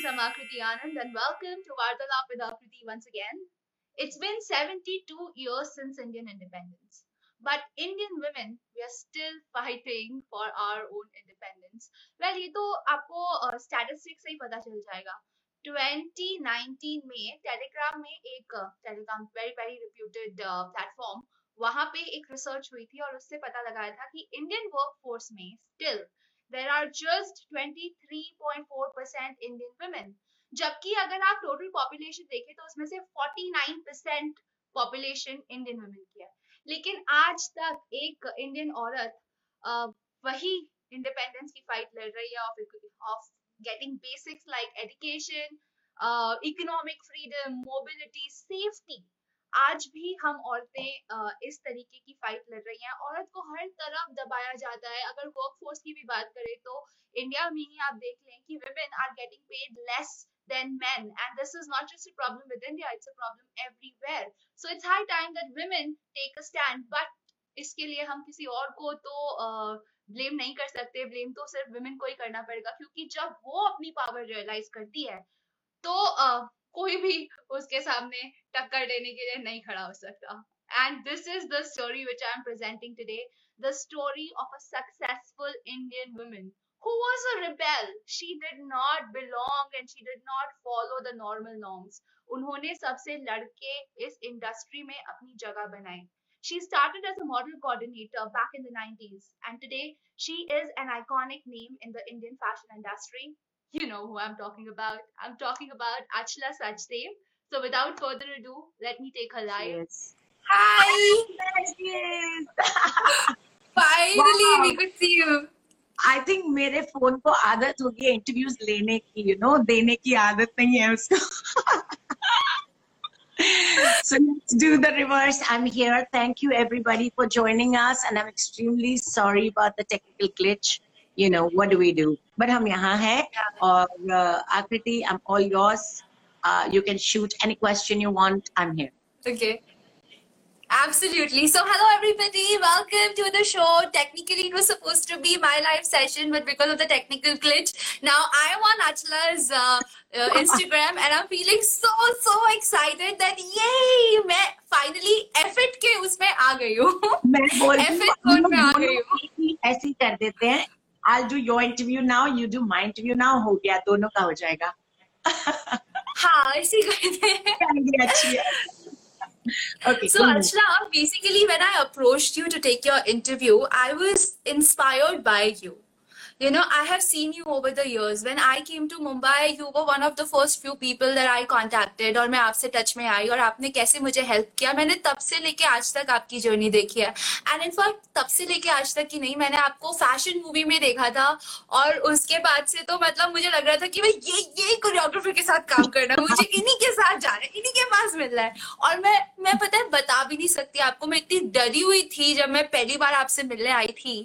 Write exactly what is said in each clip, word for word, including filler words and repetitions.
is Amakriti Anand and welcome to Vartalap with Akriti once again. It's been seventy-two years since Indian independence. But Indian women, we are still fighting for our own independence. Well, ये तो आपको statistics से ही पता चल जाएगा. twenty nineteen में Telegram में एक Telegram very very reputed platform वहां पे एक रिसर्च हुई थी और उससे पता लगाया था कि इंडियन वर्कफोर्स में still there are just twenty-three point four percent Indian women, जबकि अगर आप टोटल पॉपुलेशन देखें तो उसमें से forty-nine percent population Indian women की है. लेकिन आज तक एक इंडियन औरत वही इंडिपेंडेंस की फाइट लड़ रही है of getting basics like education, uh, economic freedom, mobility, safety. आज भी हम औरतें uh, इस तरीके की फाइट लड़ रही हैं. औरत को हर तरफ दबाया जाता है. अगर वर्कफोर्स की भी बात करें तो इंडिया में ही आप देख लें कि women are getting paid less than men, and this is not just a problem with India, it's a problem everywhere. So it's high time that women take a stand. But इसके लिए हम किसी और को तो uh, ब्लेम नहीं कर सकते. ब्लेम तो सिर्फ विमेन को ही करना पड़ेगा, क्योंकि जब वो अपनी पावर रियलाइज करती है तो uh, कोई भी उसके सामने टक्कर देने के लिए नहीं खड़ा हो सकता. And this is the story which I am presenting today, the story of a successful Indian woman who was a rebel. She did not belong and she did not follow the normal norms. उन्होंने सबसे लड़के इस industry में अपनी जगह बनाई. She started as a model coordinator back in the nineties, and today she is an iconic name in the Indian fashion industry. You know who I'm talking about. I'm talking about Achla Sachdev. So without further ado, let me take her live. Yes. Hi. Yes. Finally, wow. We could see you. I think मेरे phone को आदत हो गई है interviews लेने की, you know, देने की आदत नहीं है उसको. So let's do the reverse. I'm here. Thank you everybody for joining us, and I'm extremely sorry about the technical glitch. You know, what do we do? But हम यहाँ हैं और Akriti, I'm all yours. Uh, you can shoot any question you want. I'm here. Okay. Absolutely. So hello everybody, welcome to the show. Technically it was supposed to be my live session, but because of the technical glitch, now I'm on Achla's uh, uh, Instagram and I'm feeling so so excited that yay, main finally effort ke usme aa gayi hu. Main bol effort kon pe aa gayi hu. Aise kar dete hain. I'll do your interview now, you do my interview now. Ho gaya, dono ka ho jayega. Ha, aise karte hain. Achhi hai. Okay, so Achla, basically when I approached you to take your interview, I was inspired by you. You know, I have seen you over the years. When I came to Mumbai, you were one of the first few people that I contacted और मैं आपसे touch में आई और आपने कैसे मुझे help किया. मैंने तब से लेके आज तक आपकी जर्नी देखी है. एंड इन फैक्ट तब से लेके आज तक की नहीं, मैंने आपको फैशन मूवी में देखा था और उसके बाद से तो मतलब मुझे लग रहा था कि मैं ये ये कोरियोग्राफर के साथ काम करना, मुझे इन्हीं के साथ जाना, इन्हीं के पास मिलना है. और मैं मैं पता है बता भी नहीं सकती आपको, मैं इतनी डरी हुई थी जब मैं पहली बार आपसे मिलने आई थी.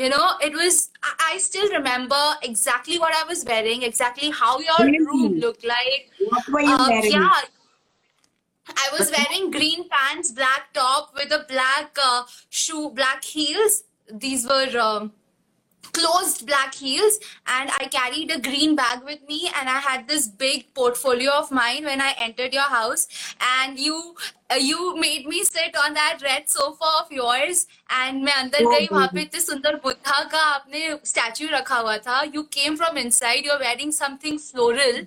You know, it was, I still remember exactly what I was wearing, exactly how your room looked like. What were you uh, wearing? Yeah, I was wearing green pants, black top with a black uh, shoe, black heels. These were uh, closed black heels, and I carried a green bag with me, and I had this big portfolio of mine when I entered your house, and you you made me sit on that red sofa of yours, and मैं अंदर गई. वहाँ पे इतने सुंदर बुद्धा का आपने statue रखा हुआ था. You came from inside, you're wearing something floral,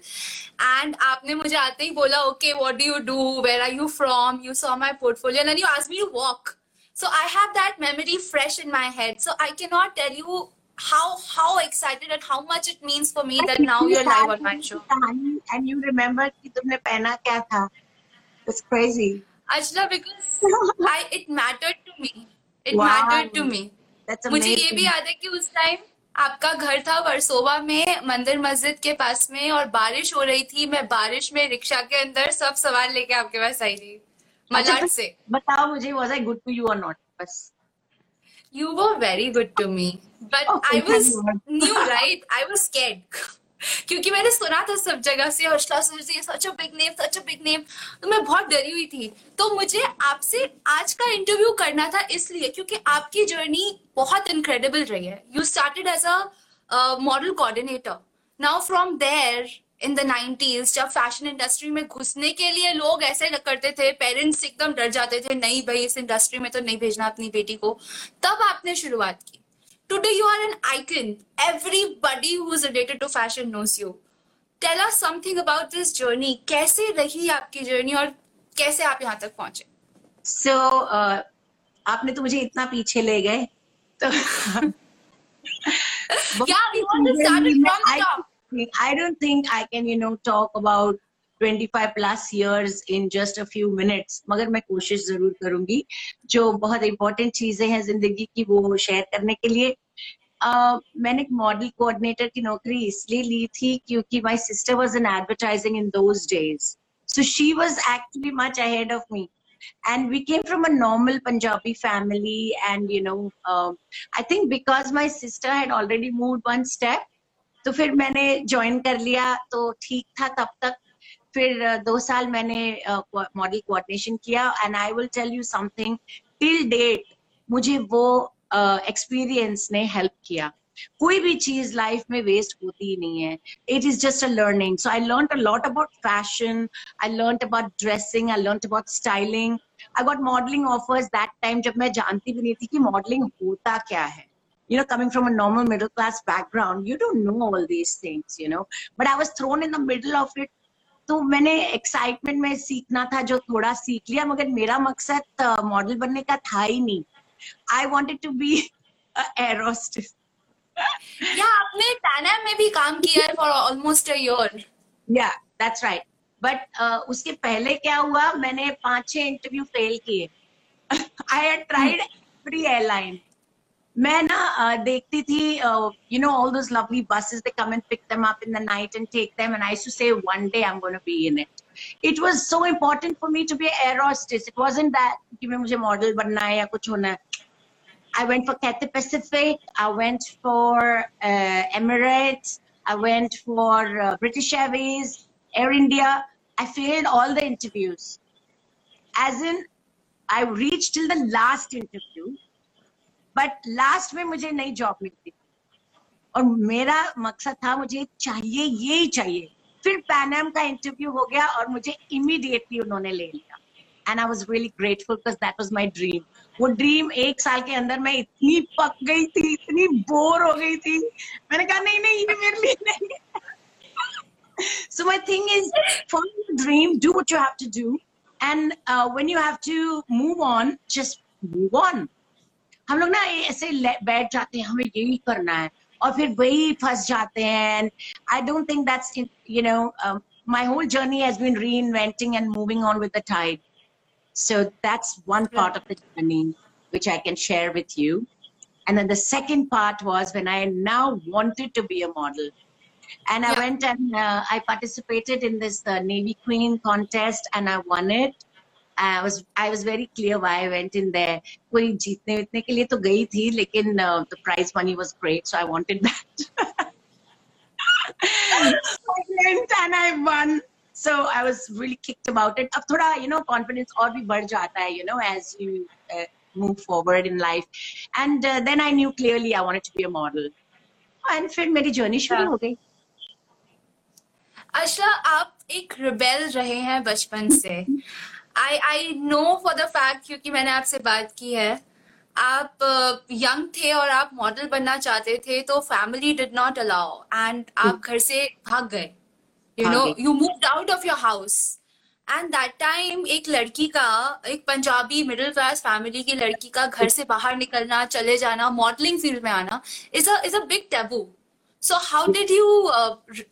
and आपने मुझे आते ही बोला, okay, what do you do? Where are you from? You saw my portfolio, and then you asked me to walk. So I have that memory fresh in my head. So I cannot tell you how how excited and how much it means for me that now you're live on my show. And you remember कि तुमने पहना क्या था? It's crazy. Achla, because I it mattered to me. It wow. mattered to me. That's amazing. मुझे ये भी याद है कि उस time आपका घर था वर्सोवा में, मंदिर मस्जिद के पास में, और बारिश हो रही थी. मैं बारिश में रिक्शा के अंदर सब सामान लेके आपके पास आई थी मलाड से. बताओ मुझे, was I good to you or not? बस. You were very good to me, but okay, I was new, right? I was scared. क्योंकि मैंने सुना था सब जगह से Harshala sir ji such a big name, such a big name. तो मैं बहुत डरी हुई थी. तो मुझे आपसे आज का इंटरव्यू करना था इसलिए क्योंकि आपकी जर्नी बहुत इनक्रेडिबल रही है. You started as a uh, model coordinator. Now from there in the nineties जब फैशन इंडस्ट्री में घुसने के लिए लोग ऐसे करते थे, पेरेंट्स एकदम डर जाते थे, नहीं भाई इस इंडस्ट्री में तो नहीं भेजना अपनी बेटी को, तब आपने शुरुआत की. Today you are an icon. Everybody who is related to fashion knows you. Tell us something about this journey. कैसे रही आपकी जर्नी और कैसे आप यहाँ तक पहुंचे? So uh, आपने तो मुझे इतना पीछे ले गए. Yeah, we want to start it from the top. I don't think I can, you know, talk about twenty-five plus years in just a few minutes. मगर मैं कोशिश जरूर करूंगी जो बहुत important चीजें हैं जिंदगी की वो शेयर करने के लिए. uh, मैंने एक मॉडल कोऑर्डिनेटर की नौकरी इसलिए ली थी क्योंकि my sister was in advertising in those days, so she was actually much ahead of me. And we came from a normal Punjabi family, and you know, uh, I think because my sister had already moved one step, तो फिर मैंने join कर लिया तो ठीक था तब तक. फिर दो साल मैंने मॉडल कोऑर्डिनेशन किया and I will tell you something, till date मुझे वो एक्सपीरियंस ने हेल्प किया. कोई भी चीज लाइफ में वेस्ट होती ही नहीं है, it is just a learning. So I learn a lot about fashion, I learn about dressing, I learn about styling, I got modelling offers that time जब मैं जानती भी नहीं थी कि मॉडलिंग होता क्या है. You know, coming from a normal middle class background, you don't know all these things, you know. But I was thrown in the middle of it. तो मैंने excitement में सीखना था जो थोड़ा सीख लिया, मगर मेरा मकसद model बनने का था ही नहीं. I wanted to be a aerostess. Yeah, आपने Pan Am में भी काम किया for almost a year. Yeah, that's right. But uh, उसके पहले क्या हुआ? मैंने पांच छह interview fail किए. I had tried every airline. मैं ना देखती थी, you know, all those lovely buses, they come and pick them up in the night and take them, and I used to say one day I'm going to be in it. It was so important for me to be an aerostess. It wasn't that कि मैं मुझे model बनना है या कुछ होना है. I went for Cathay Pacific, I went for uh, Emirates, I went for uh, British Airways, Air India. I failed all the interviews. As in, I reached till the last interview. But last में मुझे नई job मिलती और मेरा मकसद था मुझे चाहिए ये ही चाहिए. फिर पैन एम का इंटरव्यू हो गया और मुझे इमीडिएटली उन्होंने ले लिया and I was really grateful because that was my dream. वो ड्रीम एक साल के अंदर मैं इतनी पक गई थी, इतनी बोर हो गई थी, मैंने कहा नहीं नहीं ये मेरे लिए नहीं. So my thing is follow your dream, do what you have to do and when you have to move on just move on. हम लोग ना ऐसे बैठ जाते हैं हमें यही करना है और फिर वही फंस जाते हैं. I don't think that's you know my whole journey has been reinventing and moving on with the tide. So that's one part of the journey which I can share with you and then the second part was when I now wanted to be a model and I went and I participated in this navy queen contest and I won it. I was I was very clear why I went in there. कोई जीतने वितने के लिए तो गई थी लेकिन uh, the prize money was great, so I wanted that. I went and I won, so I was really kicked about it. अब थोड़ा you know confidence और भी बढ़ जाता है you know as you uh, move forward in life. And uh, then I knew clearly I wanted to be a model. And फिर मेरी journey शुरू हो गई. आशा आप एक rebel रहे हैं बचपन से. I I know for the fact क्योंकि मैंने आपसे बात की है. आप यंग uh, थे और आप मॉडल बनना चाहते थे तो family did not allow and आप घर से भाग गए. You know you moved out of your house and that time एक लड़की का, एक पंजाबी मिडिल क्लास फैमिली की लड़की का घर से बाहर निकलना, चले जाना, मॉडलिंग फील्ड में आना is a is a big taboo. So how did you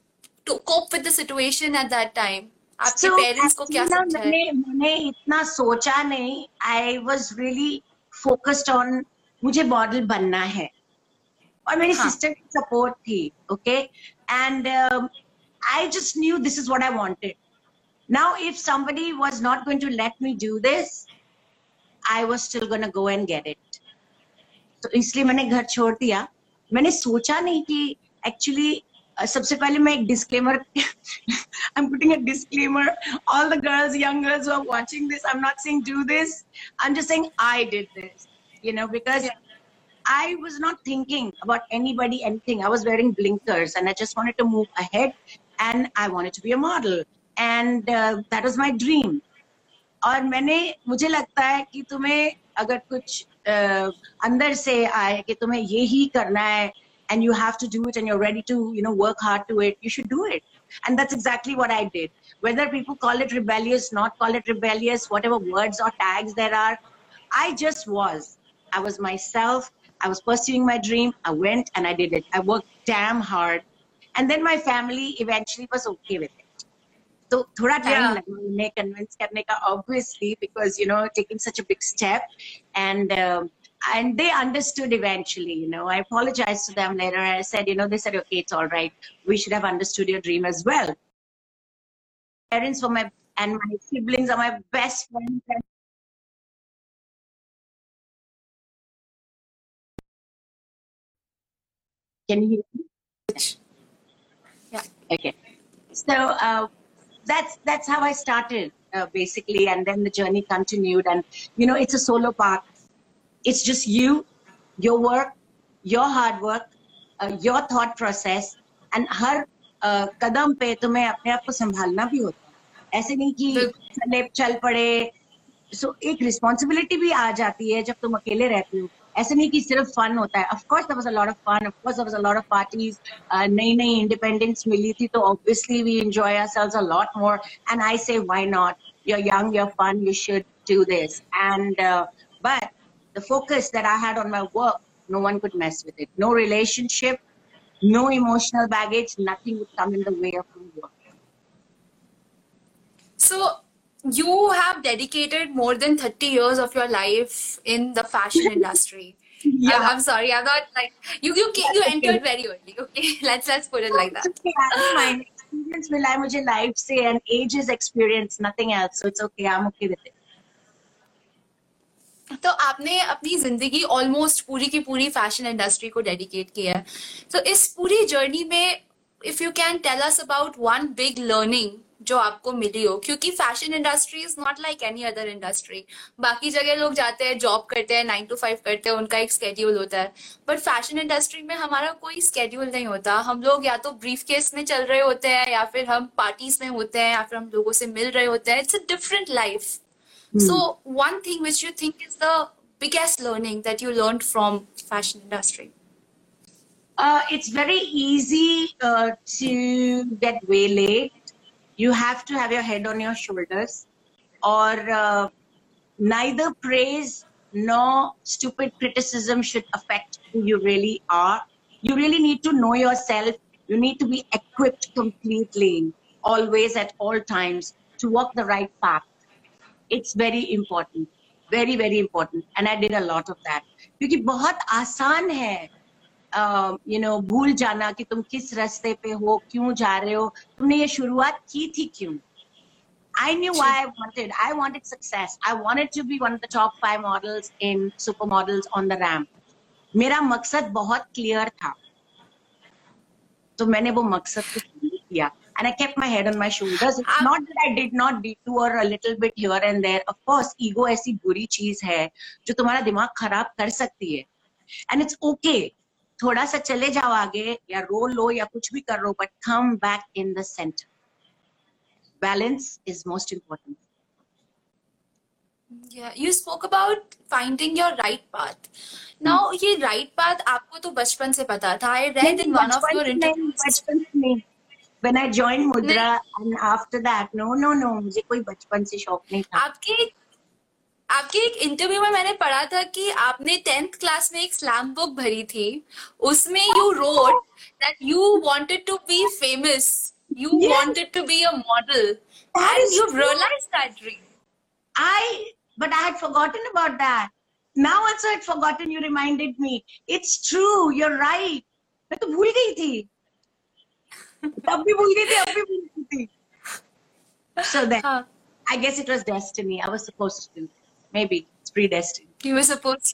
to cope with the situation at that time? आपके पेरेंट्स को क्या समझा है? मैंने मैंने इतना सोचा नहीं. I was really focused on मुझे मॉडल बनना है और मेरी सिस्टर की सपोर्ट थी. Okay and I just knew this is what I wanted. Now if somebody was not going to let me do this I was still gonna go and get it. तो इसलिए मैंने घर छोड़ दिया. मैंने सोचा नहीं कि एक्चुअली Uh, सबसे पहले मैं एक disclaimer I'm putting a disclaimer. All the girls, young girls who are watching this, I'm not saying do this. I'm just saying I did this. You know, because yeah. I was not thinking about anybody, anything. I was wearing blinkers and I just wanted to move ahead and I wanted to be a model. And uh, that was my dream. और मैंने मुझे लगता है कि तुम्हें अगर कुछ uh, अंदर से आए कि तुम्हें ये ही करना है and you have to do it and you're ready to, you know, work hard to it, you should do it. And that's exactly what I did. Whether people call it rebellious, not call it rebellious, whatever words or tags there are, I just was. I was myself. I was pursuing my dream. I went and I did it. I worked damn hard. And then my family eventually was okay with it. So, thoda time laga convince karne ka, obviously, because, you know, taking such a big step. And um, and they understood eventually, you know. I apologized to them later. I said, you know, they said, okay, it's all right. We should have understood your dream as well. Parents were my, and my siblings are my best friends. Can you hear me? Yeah. Okay. So uh, that's that's how I started uh, basically, and then the journey continued. And you know, it's a solo path. It's just you, your work, your hard work, uh, your thought process, and her uh, कदम पे तुम्हें अपने आप को संभालना भी होता है. ऐसे नहीं कि चले चल पड़े. So एक responsibility भी आ जाती है जब तुम अकेले रहते हो. ऐसे नहीं कि सिर्फ फन होता है. Of course there was a lot of fun. Of course there was a lot of parties. Uh, नई नई independence मिली थी तो obviously we enjoy ourselves a lot more. And I say why not? You're young, you're fun, you should do this. And uh, but the focus that I had on my work, no one could mess with it. No relationship, no emotional baggage, nothing would come in the way of my work. So you have dedicated more than thirty years of your life in the fashion industry. Yeah. I'm, I'm sorry, I'm not like you. You you, you entered very early. Okay, let's let's put it like that. Okay, my experience rely mujhe life se and age is experience, nothing else. So it's okay. I'm okay with it. तो आपने अपनी जिंदगी almost पूरी की पूरी fashion industry को dedicate किया है. तो इस पूरी जर्नी में if you can tell us about one big learning जो आपको मिली हो, क्योंकि fashion industry is not like any other industry. बाकी जगह लोग जाते हैं, जॉब करते हैं, नाइन टू फाइव करते हैं, उनका एक स्केड्यूल होता है. बट फैशन इंडस्ट्री में हमारा कोई स्केड्यूल नहीं होता. हम लोग या तो ब्रीफकेस में चल रहे होते हैं, या फिर हम पार्टीज में होते हैं, या फिर हम लोगों से मिल रहे होते हैं. It's a different life. So one thing which you think is the biggest learning that you learned from fashion industry? Uh, it's very easy uh, to get waylaid. You have to have your head on your shoulders, or uh, neither praise nor stupid criticism should affect who you really are. You really need to know yourself. You need to be equipped completely, always at all times, to walk the right path. It's very important, very very important, and I did a lot of that. क्योंकि बहुत आसान है, uh, you know, भूल जाना कि तुम किस रास्ते पे हो, क्यों जा रहे हो, तुमने ये शुरुआत की थी क्यों. I knew why I wanted. I wanted success. I wanted to be one of the top five models in supermodels on the ramp. मेरा मकसद बहुत क्लियर था, तो मैंने वो मकसद को पूरा किया. And I kept my head on my shoulders. It's not that I did not detour a little bit here and there. Of course, ego ऐसी बुरी चीज है जो तुम्हारा दिमाग खराब कर सकती है. And it's okay. थोड़ा सा चले जाओ आगे, या रो लो, या कुछ भी कर लो, but come back in the center. Balance is most important. Yeah, you spoke about finding your right path. Now, hmm. ये right path आपको तो बचपन से पता था. I read in one of your interviews. बचपन नहीं. When I joined Mudra and after that, no, no, no, मुझे कोई बचपन से शौक नहीं था. आपके आपके एक इंटरव्यू में मैंने पढ़ा था कि आपने tenth क्लास में एक स्लैम बुक भरी थी. उसमें you wrote that you wanted to be famous, you yeah. wanted to be a model, that and you realized that dream. I, but I had forgotten about that. Now also I had forgotten. You reminded me. It's true. You're right. मैं तो भूल गई थी. तब भी भूल गई थी, अब भी भूल गई थी. So then, huh. I guess it was destiny. I was supposed to, maybe it's predestined. You were supposed.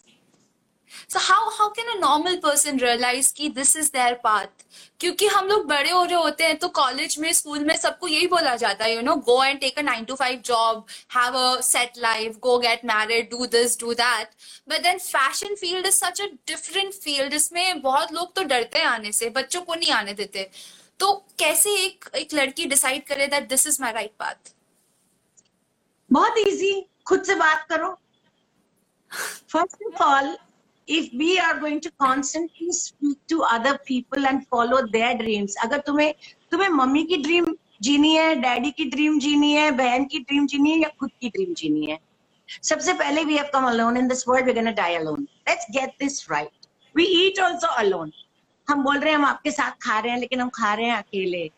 So how how can a normal person realize कि this is their path? क्योंकि हम लोग बड़े हो रहे होते हैं तो कॉलेज में स्कूल में सबको यही बोला जाता है, you know, go and take a nine to five job, have a set life, go get married, do this, do that. But then fashion field is such a different field. इसमें बहुत लोग तो डरते हैं आने से, बच्चों को नहीं आने देते. तो कैसे एक एक लड़की डिसाइड करे that this is my right path? बहुत easy, खुद से बात करो. First of all, if we are going to constantly speak to other people and follow their dreams, अगर तुम्हें तुम्हें मम्मी की ड्रीम जीनी है, डैडी की ड्रीम जीनी है, बहन की ड्रीम जीनी है या खुद की ड्रीम जीनी है, सबसे पहले we have come alone in this world, we're gonna die alone. Let's get this right. We eat also alone. हम बोल रहे हैं हम आपके साथ खा रहे हैं लेकिन हम खा रहे हैं अकेले.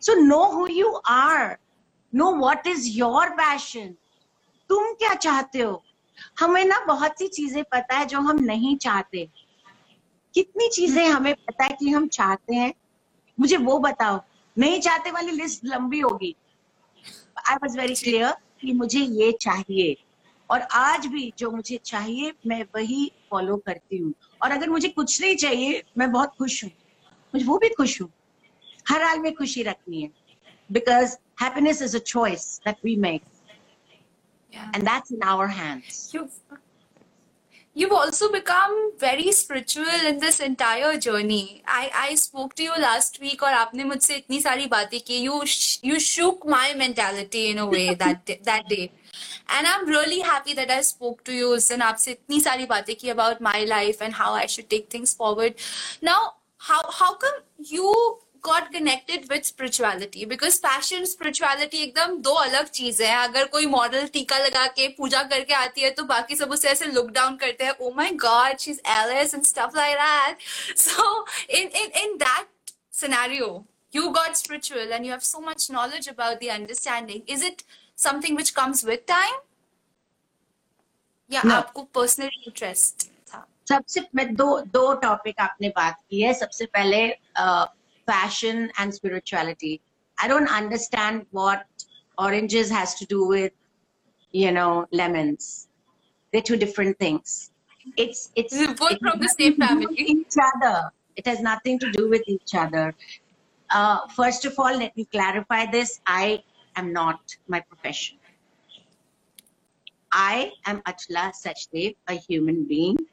So know who you are. Know what is your passion. तुम क्या चाहते हो? हमें ना बहुत सी चीजें पता है जो हम नहीं चाहते. कितनी चीजें हमें पता है कि हम चाहते हैं, मुझे वो बताओ. नहीं चाहते वाली लिस्ट लंबी होगी. आई वॉज वेरी क्लियर कि मुझे ये चाहिए और आज भी जो मुझे चाहिए मैं वही फॉलो करती हूँ. और अगर मुझे कुछ नहीं चाहिए मैं बहुत खुश हूँ, मुझे वो भी खुश हूँ. हर हाल में खुशी रखनी है because happiness is a choice that we make. Yeah. And that's in our hands. You've, you've also become very spiritual in this entire journey. I, I spoke to you last week and आपने मुझसे इतनी सारी बातें की. You, you shook my mentality in a way that day, that day. And I'm really happy that I spoke to you and आपसे इतनी सारी बातें की about my life and how I should take things forward. Now, how, how come you got connected with spirituality? Because fashion spirituality एकदम दो अलग चीजें हैं. अगर कोई मॉडल टीका लगा के पूजा करके आती है तो बाकी सब उसे ऐसे लुक डाउन करते हैं, oh my god she's Alice and stuff like that. So in in in that scenario you got spiritual and you have so much knowledge about the understanding. Is it something which comes with time? या yeah, no. आपको personal interest था? सबसे मैं दो दो topic आपने बात की है. सबसे पहले uh, fashion and spirituality. I don't understand what oranges has to do with, you know, lemons. They're two different things. It's it's both from the same family. Each other. It has nothing to do with each other. Uh, first of all, let me clarify this. I am not my profession. I am Achla Sachdev, a human being,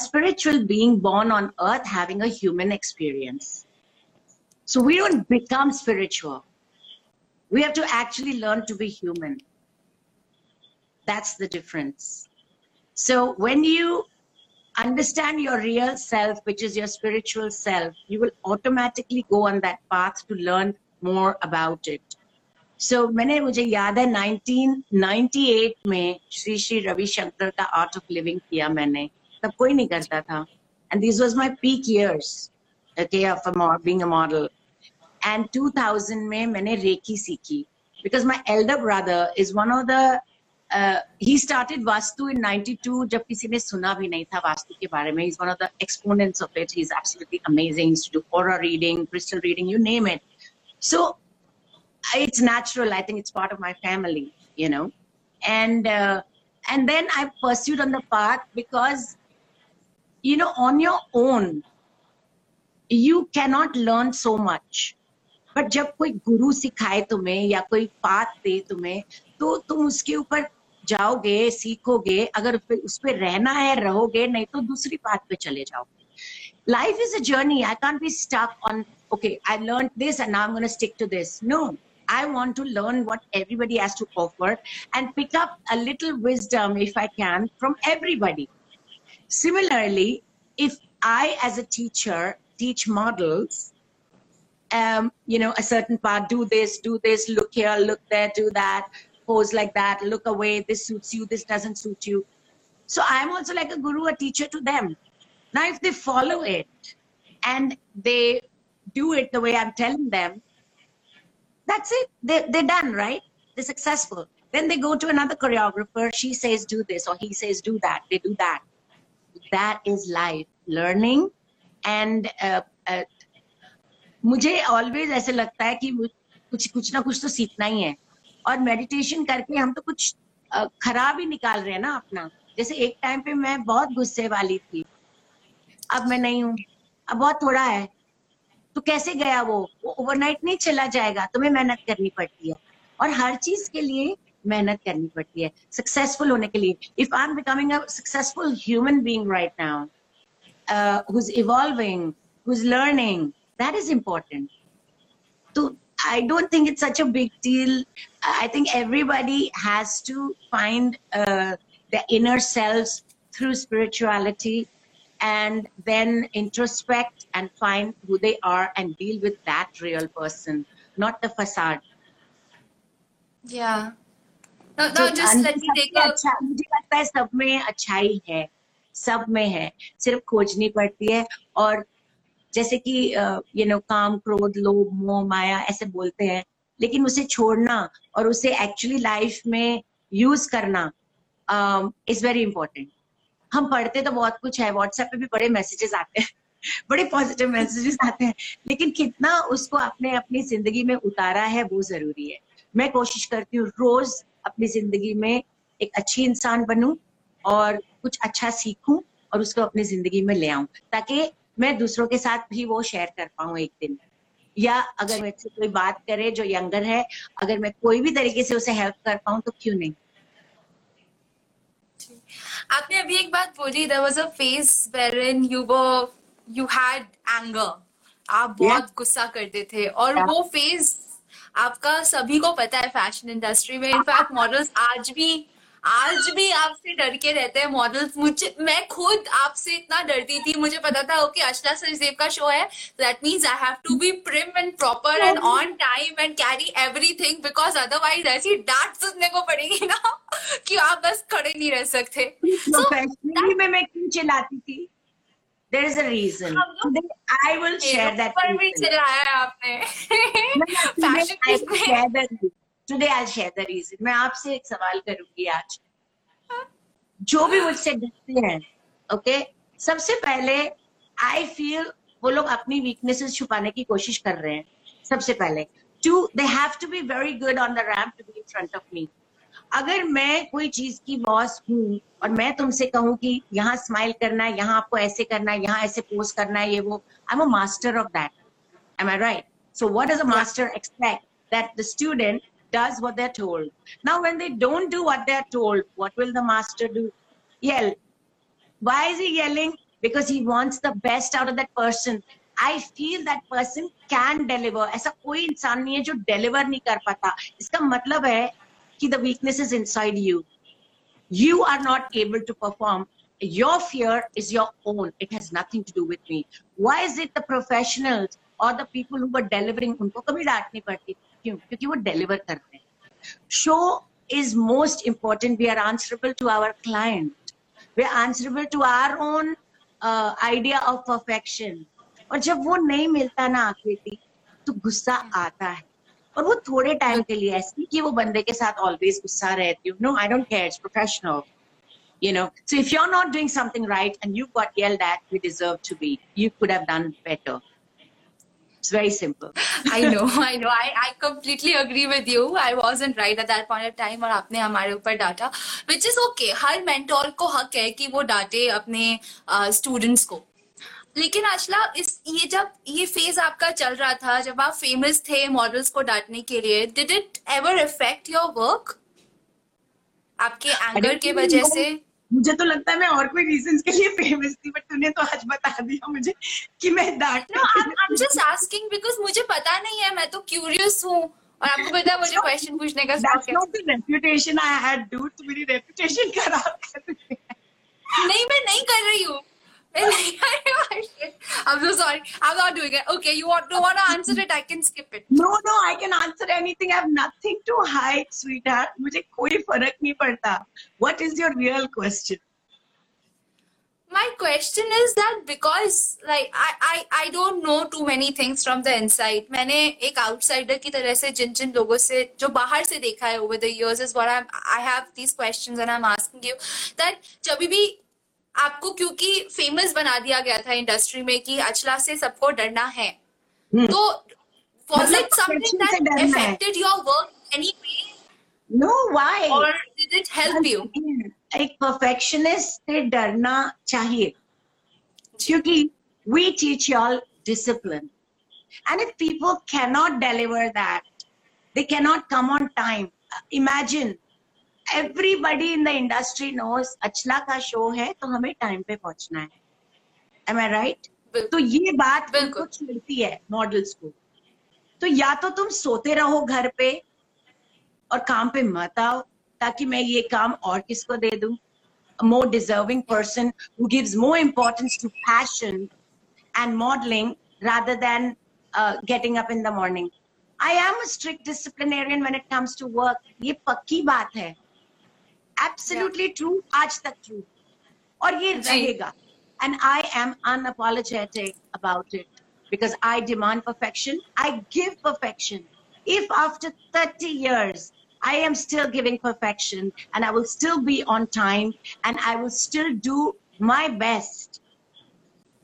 a spiritual being born on earth, having a human experience. So we don't become spiritual. We have to actually learn to be human. That's the difference. So when you understand your real self, which is your spiritual self, you will automatically go on that path to learn more about it. So मैंने मुझे याद है nineteen ninety-eight में श्री श्री रवि शंकर का art of living किया मैंने. तब कोई नहीं करता था. And these was my peak years. Okay, of a mo- being a model. And two thousand में मैंने रेकी सीखी because my elder brother is one of the uh, he started Vastu in ninety-two जब किसी ने सुना भी नहीं था वास्तु के बारे में. He's one of the exponents of it. He's absolutely amazing. He used to do aura reading, crystal reading, you name it. So it's natural. I think it's part of my family, you know. And uh, and then I pursued on the path because you know on your own you cannot learn so much. But जब कोई गुरु सिखाए तुम्हें या कोई path दे तुम्हें तो तुम उसके ऊपर जाओगे, सीखोगे. अगर उस पर रहना है रहोगे, नहीं तो दूसरी पाथ पे चले जाओगे. Life is a journey. I can't be stuck on okay, I learned this and now I'm going to stick to this. No, I want to learn what everybody has to offer and pick up a little wisdom if I can from everybody. Similarly, if I as a teacher teach models um you know a certain part, do this, do this, look here, look there, do that, pose like that, look away, this suits you, this doesn't suit you. So I am also like a guru, a teacher to them. Now if they follow it and they do it the way I'm telling them, that's it, they they're done, right? They're successful. Then they go to another choreographer, she says do this or he says do that, they do that. That is life, learning. And uh, uh, मुझे always ऐसे लगता है कि कुछ कुछ ना कुछ तो सीखना ही है. और मेडिटेशन करके हम तो कुछ uh, खराब ही निकाल रहे हैं ना अपना. जैसे एक टाइम पे मैं बहुत गुस्से वाली थी अब मैं नहीं हूँ, अब बहुत थोड़ा है, तो कैसे गया वो वो ओवरनाइट नहीं चला जाएगा, तुम्हें मेहनत करनी पड़ती है। और हर चीज के लिए मेहनत करनी पड़ती है सक्सेसफुल होने के लिए। If I am becoming a successful human being right now, who is evolving, who is learning, that is important. तो I don't think it's such a big deal. I think everybody has to find uh, their inner selves through spirituality, and then introspect and find who they are and deal with that real person, not the facade. Yeah. No, no, so, just let me take a. मुझे लगता है सब में अच्छाई है, सब में है, सिर्फ खोजनी पड़ती है। और जैसे कि यू नो काम, क्रोध, लोभ, मोह, माया ऐसे बोलते हैं, लेकिन उसे छोड़ना और उसे एक्चुअली लाइफ में यूज करना इज वेरी इंपॉर्टेंट। हम पढ़ते तो बहुत कुछ है, व्हाट्सएप पे भी बड़े मैसेजेस आते हैं, बड़े पॉजिटिव मैसेजेस आते हैं, लेकिन कितना उसको आपने अपनी जिंदगी में उतारा है वो जरूरी है। मैं कोशिश करती हूँ रोज अपनी जिंदगी में एक अच्छी इंसान बनूं और कुछ अच्छा सीखूं और उसको अपनी जिंदगी में ले आऊं, ताकि मैं दूसरों के साथ भी वो शेयर कर पाऊं एक दिन। या अगर मुझसे कोई बात करे जो यंगर है, अगर मैं कोई भी तरीके से उसे हेल्प कर पाऊं तो क्यों नहीं। आपने अभी एक बात बोली, there was a phase wherein you were, you had anger, आप बहुत गुस्सा करते थे, और yeah. वो फेज आपका सभी को पता है फैशन इंडस्ट्री में। इनफैक्ट मॉडल्स आज भी आज भी आपसे डर के रहते हैं। मॉडल्स, मुझे, मैं खुद आपसे इतना डरती थी, मुझे पता था ओके अशला सरजेव का शो है, that means I have to be prim and proper and on time and carry everything, because otherwise ऐसी डांट सुनने को पड़ेगी ना कि आप बस खड़े नहीं रह सकते। so, that, में मैं क्यों चिल्लाती थी? There is a reason. I will share that. पर भी चिल्लाया आपने। Fashion Today I'll share the reason. मैं आपसे एक सवाल करूंगी आज। जो भी मुझसे डरते हैं, ओके, सबसे पहले I feel वो लोग अपनी weaknesses छुपाने की कोशिश कर रहे हैं। सबसे पहले, two, they have to be very good on the ramp to be in front of me. अगर मैं कोई चीज की बॉस हूँ और मैं तुमसे कहूँ कि यहाँ स्माइल करना है, यहाँ आपको ऐसे करना है, यहाँ ऐसे पोज करना है, ये वो, I'm a master of that. Am I right? So what does a master expect? That the student does what they're told. Now when they don't do what they're told, what will the master do? Yell. Why is he yelling? Because he wants the best out of that person. I feel that person can deliver. ऐसा कोई इंसान नहीं है जो deliver नहीं कर पाता। इसका मतलब है कि the weakness is inside you. You are not able to perform. Your fear is your own. It has nothing to do with me. Why is it the professionals or the people who were delivering उनको कभी डांटनी पड़ती? क्यों? क्योंकि वो deliver करते हैं। Show is most important. We are answerable to our client, we are answerable to our own idea of perfection. और जब वो नहीं मिलता ना आकृति, तो गुस्सा आता है, और वो थोड़े टाइम के लिए, ऐसे कि वो बंदे के साथ ऑलवेज गुस्सा रहती हूँ। No, I don't care, it's professional, you know. So if you are not doing something right and you got yelled at, you deserve to be, you could have done better. It's very simple. I know, I know. I I completely agree with you. I wasn't right at that point of time, और आपने हमारे ऊपर डांटा, which is okay. Her mentor को हक है कि वो डांटे अपने uh, students को। लेकिन आशला, इस ये जब ये phase आपका चल रहा था, जब आप famous थे models को डांटने के लिए, did it ever affect your work? आपके anger के वजह से? मुझे तो लगता है मैं और कोई रीजंस के लिए फेमस थी, बट तूने तो आज बता दिया मुझे कि मैं डांट no, I am just asking because मुझे पता नहीं है, मैं तो क्यूरियस हूं, और आपको पता है मुझे क्वेश्चन पूछने का शौक है। That's not the reputation I had, dude. तू मेरी रेपुटेशन खराब कर रही है। नहीं, मैं नहीं कर रही हूं, मैं नहीं कर रही हूं। I am so sorry, I am not doing it. Okay, you want to answer it, I can skip it. No no, I can answer anything, I have nothing to hide, sweetheart. मुझे कोई फर्क नहीं पड़ता। What is your real question? My question is that because like I I I don't know too many things from the inside. मैंने एक outsider की तरह से जिन जिन लोगों से जो बाहर से देखा है over the years is what I I have these questions and I'm asking you that जब भी आपको, क्योंकि famous बना दिया गया था industry में कि अचला से सबको डरना है, hmm. तो was it something that affected your work anyway? No, why? Or did it help you? एक perfectionist से डरना चाहिए। Kyunki we teach y'all discipline. And if people cannot deliver that, they cannot come on time. Imagine, everybody in the industry knows Achla ka show hai, to hame time pe pahunchna hai. Am I right? तो ये बात उनको छेड़ती है models को. तो या तो तुम सोते रहो घर पे और काम पे मत आओ ताकि मैं ये काम और किसको दे दूं. A more deserving person who gives more importance to passion and modeling rather than uh, getting up in the morning. I am a strict disciplinarian when it comes to work. ये पक्की बात है. Absolutely yeah. true. आज तक true. और ये रहेगा. And I am unapologetic about it because I demand perfection. I give perfection. If after thirty years I am still giving perfection and I will still be on time and I will still do my best,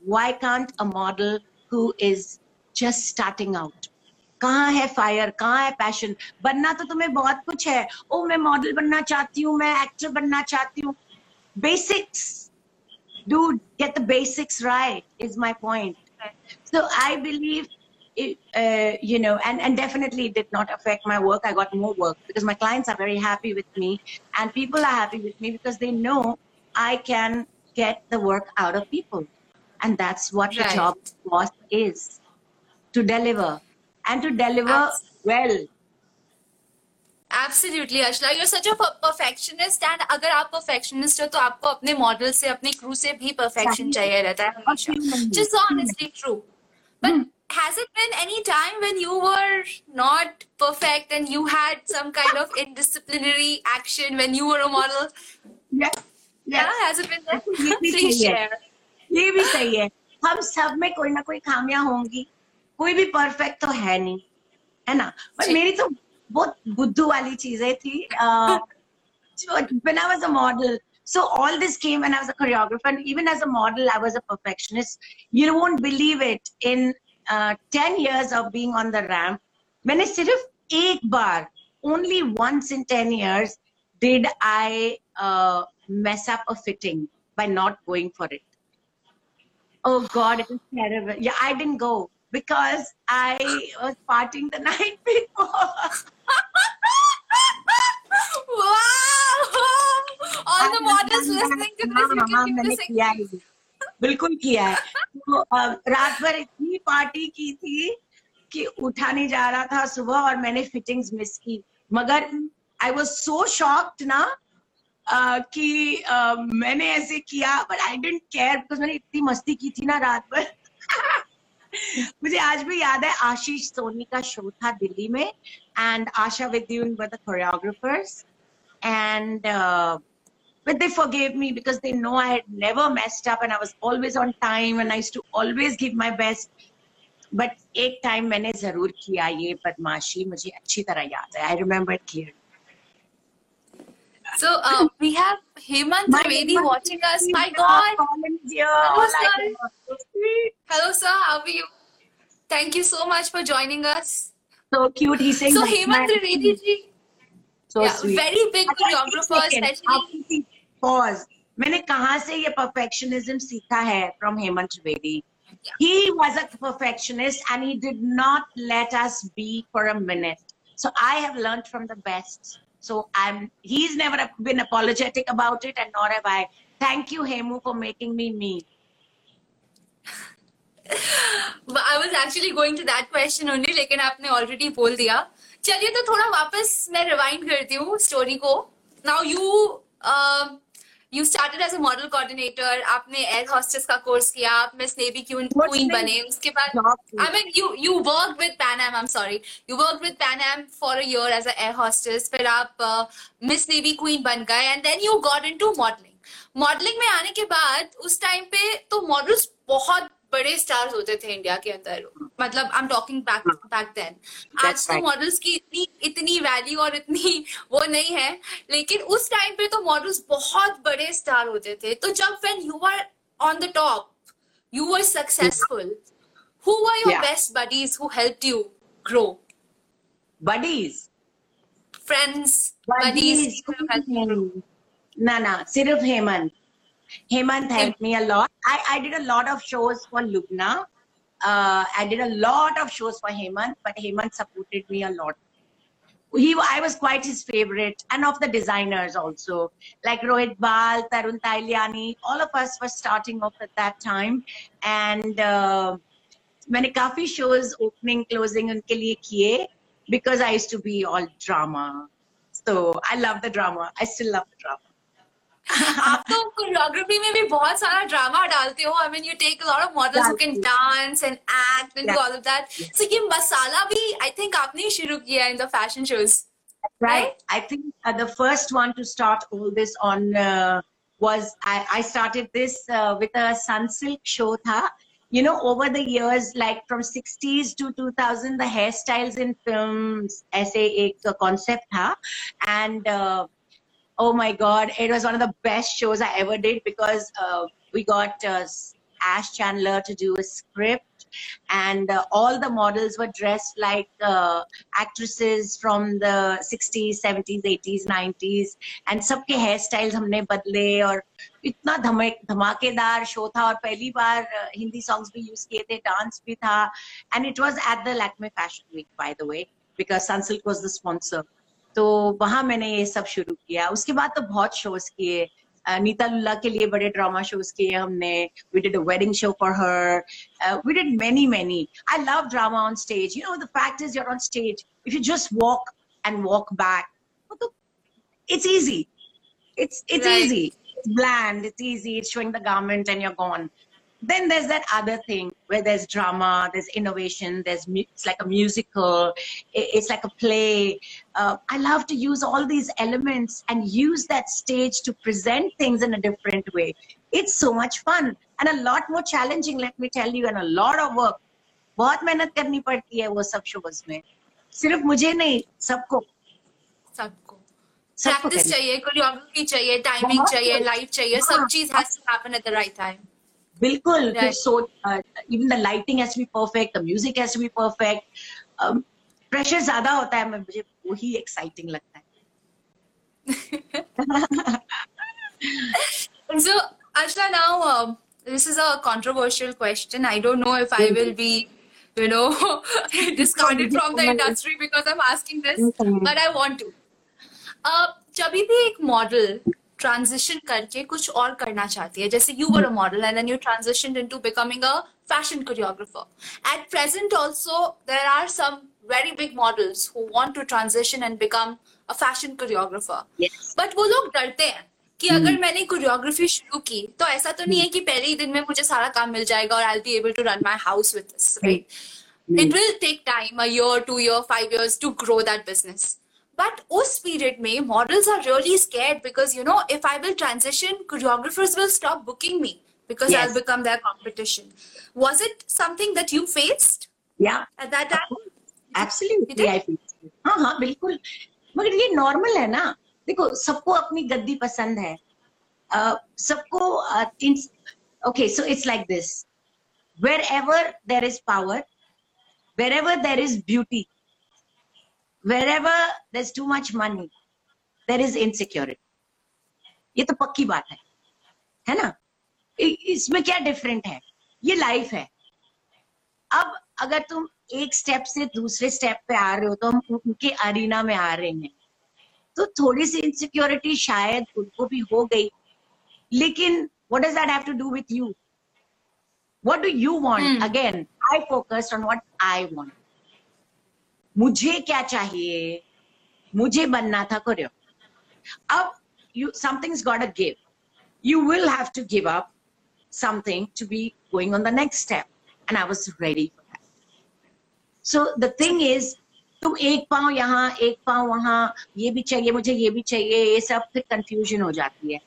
why can't a model who is just starting out? कहाँ है fire, कहाँ है passion? बनना तो तुम्हें बहुत कुछ है. ओ मैं मॉडल बनना चाहती हूँ, मैं एक्टर बनना चाहती हूँ. Basics. Do get the basics right is my point. So I believe, it, uh, you know, and, and definitely it did not affect my work. I got more work because my clients are very happy with me and people are happy with me because they know I can get the work out of people. And that's what right. the job boss is, to deliver and to deliver Abs- well. Absolutely, Ashla, you're such a perfectionist and अगर आप perfectionist हो तो आपको अपने model से अपने crew से भी perfection चाहिए रहता है हमेशा. Just honestly true. But hmm. has it been any time when you were not perfect and you had some kind of indisciplinary action when you were a model? Yes. Yeah, yes. Has it been that? Please share. ये भी सही है. हम सब में कोई ना कोई खामियां होंगी. कोई भी perfect तो है नहीं, है ना? पर मेरी तो बहुत बुद्धू वाली चीजें थी when I was a model. So all this came when I was a choreographer and even as a model I was a perfectionist. You won't believe it. In uh, ten years of being on the ramp, मैंने सिर्फ एक बार, only once in ten years did I uh, mess up a fitting by not going for it. Oh God, it was terrible. Yeah, I didn't go. Because I was partying the night before. Wow! All the models listening to this, you can give this experience. बिल्कुल किया है. तो रात भर इतनी party की थी कि उठा नहीं जा रहा था सुबह और मैंने फिटिंग्स मिस की. मगर I was so shocked ना कि मैंने ऐसे किया, but I didn't care because मैंने इतनी मस्ती की थी ना रात भर. मुझे आज भी याद है, आशीष सोनी का शो था दिल्ली में and Asha Vidyun were the choreographers and but they forgive me because they know I had never messed up and I was always on time and I used to always give my best. But एक time मैंने जरूर किया ये बदमाशी, मुझे अच्छी तरह याद है. I remember clear. So uh, we have Hemant Trivedi watching us. My God! Hello sir. Hello sir, how are you? Thank you so much for joining us. So cute, he's saying. So Hemant Trivedi ji, so yeah, sweet. Very big choreographer, especially. Pause. मैंने कहाँ से ये perfectionism सीखा है? From Hemant Trivedi. Yeah. He was a perfectionist and he did not let us be for a minute. So I have learned from the best. So I'm, he's never been apologetic about it and nor have I. Thank you, Hemu, for making me me. But I was actually going to that question only, लेकिन आपने already बोल दिया. चलिए तो थोड़ा वापस मैं rewind करती हूँ story को. Now you uh, you started as a model coordinator. आपने air hostess का course किया. आप Miss Navy Queen Queen बने. उसके बाद I mean you you worked with Pan Am. I'm sorry. You worked with Pan Am for a year as an air hostess. फिर आप uh, Miss Navy Queen बन गए and then you got into modeling. Modeling में आने के बाद उस time पे तो models बहुत बड़े stars होते थे इंडिया के अंदर. मतलब I'm talking back back then. आज तो models की इतनी इतनी value और इतनी वो नहीं है, लेकिन उस time पे तो models बहुत बड़े star होते थे. तो जब when you were on the top, you were successful. Who were your yeah. best buddies who helped you grow? Buddies, friends, buddies. buddies. buddies. ना ना सिर्फ Hemant. Hemant helped me a lot. I, I did a lot of shows for Lubna. Uh, I did a lot of shows for Hemant, but Hemant supported me a lot. He, I was quite his favorite, and of the designers also, like Rohit Bal, Tarun Tailiani, all of us were starting off at that time. And uh, मैंने काफी shows opening, closing उनके लिए किए because I used to be all drama. So I love the drama. I still love the drama. आप तो choreography में भी बहुत सारा drama डालते हो. I mean, you take a lot of models who can dance and act and do all of that. So ये masala भी I think आपने शुरू किया in the fashion shows, right? I think uh, the first one to start all this on uh, was I, I started this uh, with a Sunsilk show था. You know, over the years, like from sixties to two thousand, the hairstyles in films ऐसे एक concept था, and uh, oh my God, it was one of the best shows I ever did because uh, we got uh, Ash Chandler to do a script, and uh, all the models were dressed like uh, actresses from the sixties, seventies, eighties, nineties, and सबके hairstyles हमने बदले और इतना धमाकेदार show था और पहली बार Hindi songs भी use किए थे, dance भी था, and it was at the Lakme Fashion Week, by the way, because Sunsilk was the sponsor. तो वहाँ मैंने ये सब शुरू किया. उसके बाद तो बहुत शोज किए. नीता लुल्ला के लिए बड़े ड्रामा शोज किए हमने. We did a wedding show for her. Uh, we did many many. I love drama on stage. You know, the fact is you're on stage. If you just walk and walk back, it's easy. It's it's right. easy. It's bland. It's easy. It's showing the garment and you're gone. Then there's that other thing where there's drama, there's innovation, there's it's like a musical, it's like a play. Uh, I love to use all these elements and use that stage to present things in a different way. It's so much fun and a lot more challenging, let me tell you, and a lot of work. बहुत मेहनत करनी पड़ती है वो सब shows में. सिर्फ मुझे नहीं, सबको. सबको. Practice चाहिए, choreography चाहिए, timing चाहिए, light चाहिए. सब चीज has to happen at the right time. बिल्कुल. So even the lighting has to be perfect, the music has to be perfect. Um, pressure ज़्यादा होता है, मुझे वही exciting लगता है. So Ashna, now uh, this is a controversial question. I don't know if I will be, you know, discarded from the industry because I'm asking this, but I want to. Uh, जब भी एक model transition करके कुछ और करना चाहती है, जैसे you were a model and then you transitioned into becoming a fashion choreographer. At present also there are some very big models who want to transition and become a fashion choreographer. Yes. But वो लोग डरते हैं कि hmm. अगर मैंने choreography शुरू की तो ऐसा तो hmm. नहीं है कि पहले ही दिन में मुझे सारा काम मिल जाएगा और I'll be able to run my house with this, right? Hmm. It will take time, a year, two year, five years to grow that business. But उस period में models are really scared because you know if I will transition, choreographers will stop booking me because yes. I'll become their competition. Was it something that you faced? Yeah. At that time? Absolutely. I faced it. हाँ हाँ बिल्कुल. मगर ये normal है ना. देखो सबको अपनी गद्दी पसंद है. सबको okay, so it's like this. Wherever there is power, wherever there is beauty, wherever there's too much money, there is insecurity. ये तो पक्की बात है, है ना? इसमें क्या different है? ये life है. अब अगर तुम एक step से दूसरे step पे आ रहे हो, तो हम उनके arena में आ रहे हैं. तो थोड़ी सी insecurity शायद उनको भी हो गई. लेकिन what does that have to do with you? What do you want? Hmm. Again, I focused on what I want. मुझे क्या चाहिए, मुझे बनना था कोरियो. अब you something's got to give. You will have to give up something to be going on the next step. And I was ready for that. So the thing is, तुम एक पाँव यहाँ, एक पाँव वहाँ, ये भी चाहिए मुझे, ये भी चाहिए, ये सब फिर confusion हो जाती है.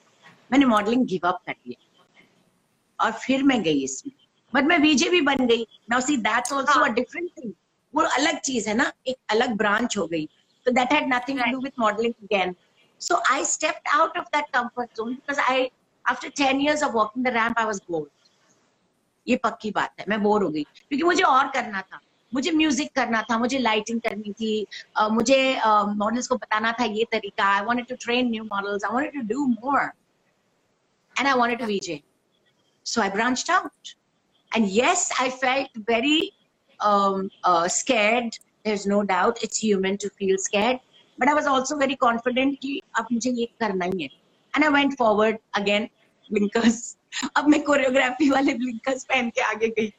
मैंने modeling give up कर दिया. और फिर मैं गई इसमें. But मैं V J भी बन गई. Now see, that's also a different thing. वो अलग चीज है ना, एक अलग branch हो गई. So that had nothing to do with modeling again. So I stepped out of that comfort zone because I, after ten years of walking the ramp, I was bored. ये पक्की बात है, मैं बोर हो गई क्योंकि मुझे और करना था. मुझे music करना था, मुझे lighting करनी थी, uh, मुझे uh, models को बताना था ये तरीका. I wanted to train new models. I wanted to do more. and I wanted to V J. So I branched out. And yes, I felt very um, uh, scared. There's no doubt it's human to feel scared. But I was also very confident कि अब मुझे ये करना ही है. And I went forward again, blinkers. अब मैं choreography वाले blinkers पहन के आगे गई.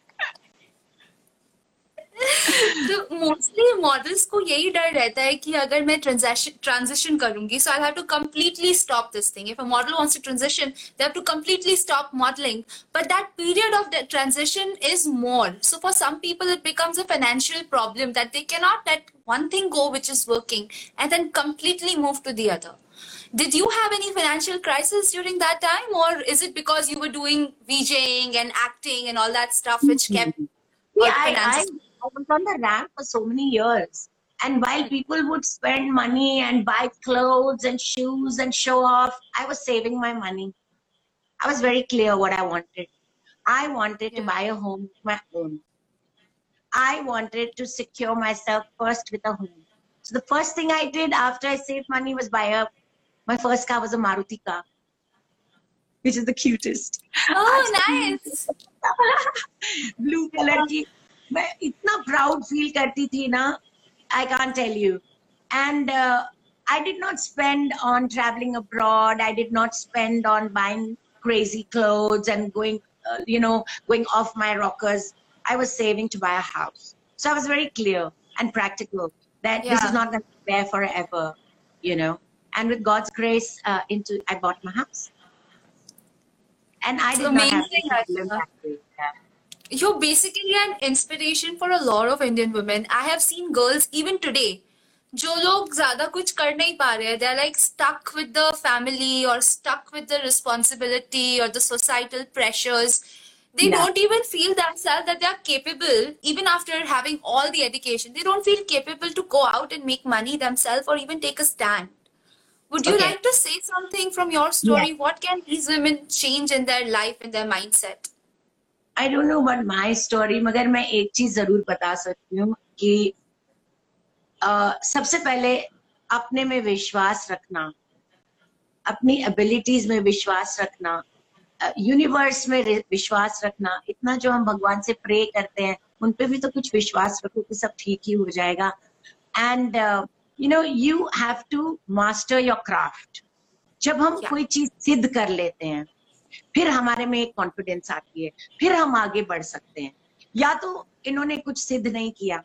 तो मोस्टली मॉडल्स को यही डर रहता है कि अगर मैं ट्रांजिशन ट्रांजिशन करूंगी so I have to completely stop this thing. If a model wants to transition they have to completely stop modelling, but that period of that transition is more. So for some people it becomes a financial problem that they can not let one thing go which is working and then completely move to the other. Did you have any financial crisis during that time, or is it because you were doing VJing and acting and all that stuff which kept yeah, I, I was on the ramp for so many years, and while people would spend money and buy clothes and shoes and show off, I was saving my money. I was very clear what I wanted. I wanted yeah. to buy a home of my own. I wanted to secure myself first with a home. So the first thing I did after I saved money was buy a. My first car was a Maruti car, which is the cutest. Oh, nice. Blue color ki. मैं इतना proud feel करती थी ना, I can't tell you. And uh, I did not spend on traveling abroad. I did not spend on buying crazy clothes and going, uh, you know, going off my rockers. I was saving to buy a house. So I was very clear and practical that yeah. this is not going to be there forever, you know. And with God's grace, uh, into I bought my house. And I did not have to live that way. You're basically an inspiration for a lot of Indian women. I have seen girls even today, जो लोग ज़्यादा कुछ कर नहीं पा रहे हैं, they are like stuck with the family or stuck with the responsibility or the societal pressures. They yeah. don't even feel themselves that they are capable, even after having all the education. They don't feel capable to go out and make money themselves or even take a stand. Would you okay. like to say something from your story? Yeah. What can these women change in their life, in their mindset? I don't know about my story, मगर मैं एक चीज जरूर बता सकती हूँ कि uh, सबसे पहले अपने में विश्वास रखना, अपनी एबिलिटीज में विश्वास रखना, यूनिवर्स uh, में विश्वास रखना. इतना जो हम भगवान से प्रे करते हैं उन पे भी तो कुछ विश्वास रखो कि सब ठीक ही हो जाएगा. And you know you have to master your craft. जब हम yeah. कोई चीज सिद्ध कर लेते हैं फिर हमारे में एक कॉन्फिडेंस आती है, फिर हम आगे बढ़ सकते हैं. या तो इन्होंने कुछ सिद्ध नहीं किया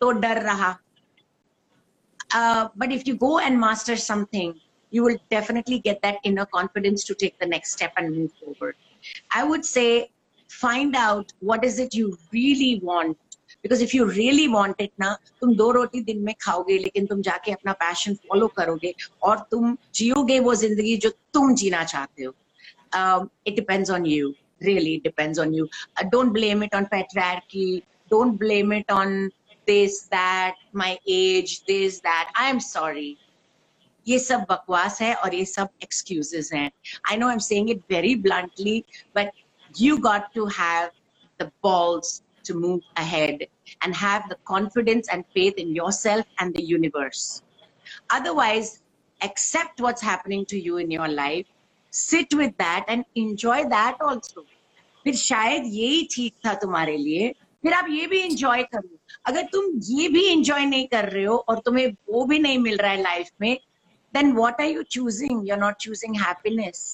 तो डर रहा, but if you go and master something you will definitely get that inner confidence to take the next step and move forward. I would say find out what is it you really want, because if you really want it ना, तुम दो रोटी दिन में खाओगे लेकिन तुम जाके अपना पैशन फॉलो करोगे और तुम जियोगे वो जिंदगी जो तुम जीना चाहते हो. Um, it depends on you. Really, it depends on you. Uh, don't blame it on patriarchy. Don't blame it on this, that, my age, this, that. I am sorry. ये सब बकवास है और ये सब excuses हैं. I know I'm saying it very bluntly, but you got to have the balls to move ahead and have the confidence and faith in yourself and the universe. Otherwise, accept what's happening to you in your life. Sit with that and enjoy that also. फिर शायद यही ठीक था तुम्हारे लिए. फिर आप ये भी enjoy करो. अगर तुम ये भी enjoy नहीं कर रहे हो और तुम्हें वो भी नहीं मिल रहा है life में, then what are you choosing? You're not choosing happiness.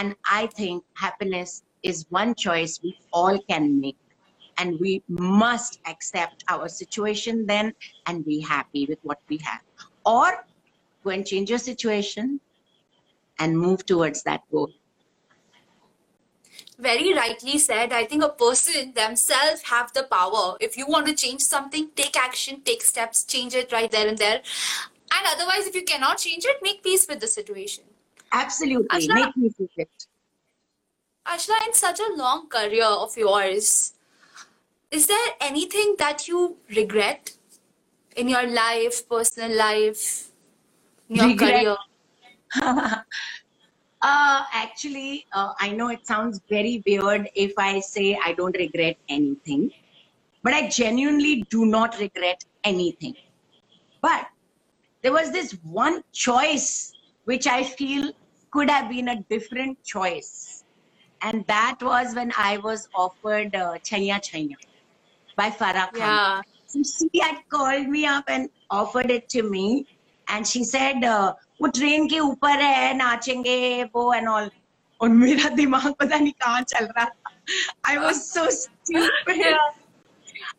And I think happiness is one choice we all can make. And we must accept our situation then and be happy with what we have. Or go and change your situation and move towards that goal. Very rightly said. I think a person themselves have the power. If you want to change something, take action, take steps, change it right there and there. And otherwise, if you cannot change it, make peace with the situation. Absolutely, Ashla, make peace with it. Ashla, in such a long career of yours, is there anything that you regret in your life, personal life, in your regret. career? uh actually uh, I know it sounds very weird if I say I don't regret anything, but I genuinely do not regret anything. But there was this one choice which I feel could have been a different choice. And that was when I was offered uh, Chhaiya Chhaiya by Farah Khan. Yeah. So she had called me up and offered it to me. And she said, uh, वो train के ऊपर है, नाचेंगे, वो and all. और मेरा दिमाग पता नहीं कहाँ चल रहा था. I was so stupid. Yeah.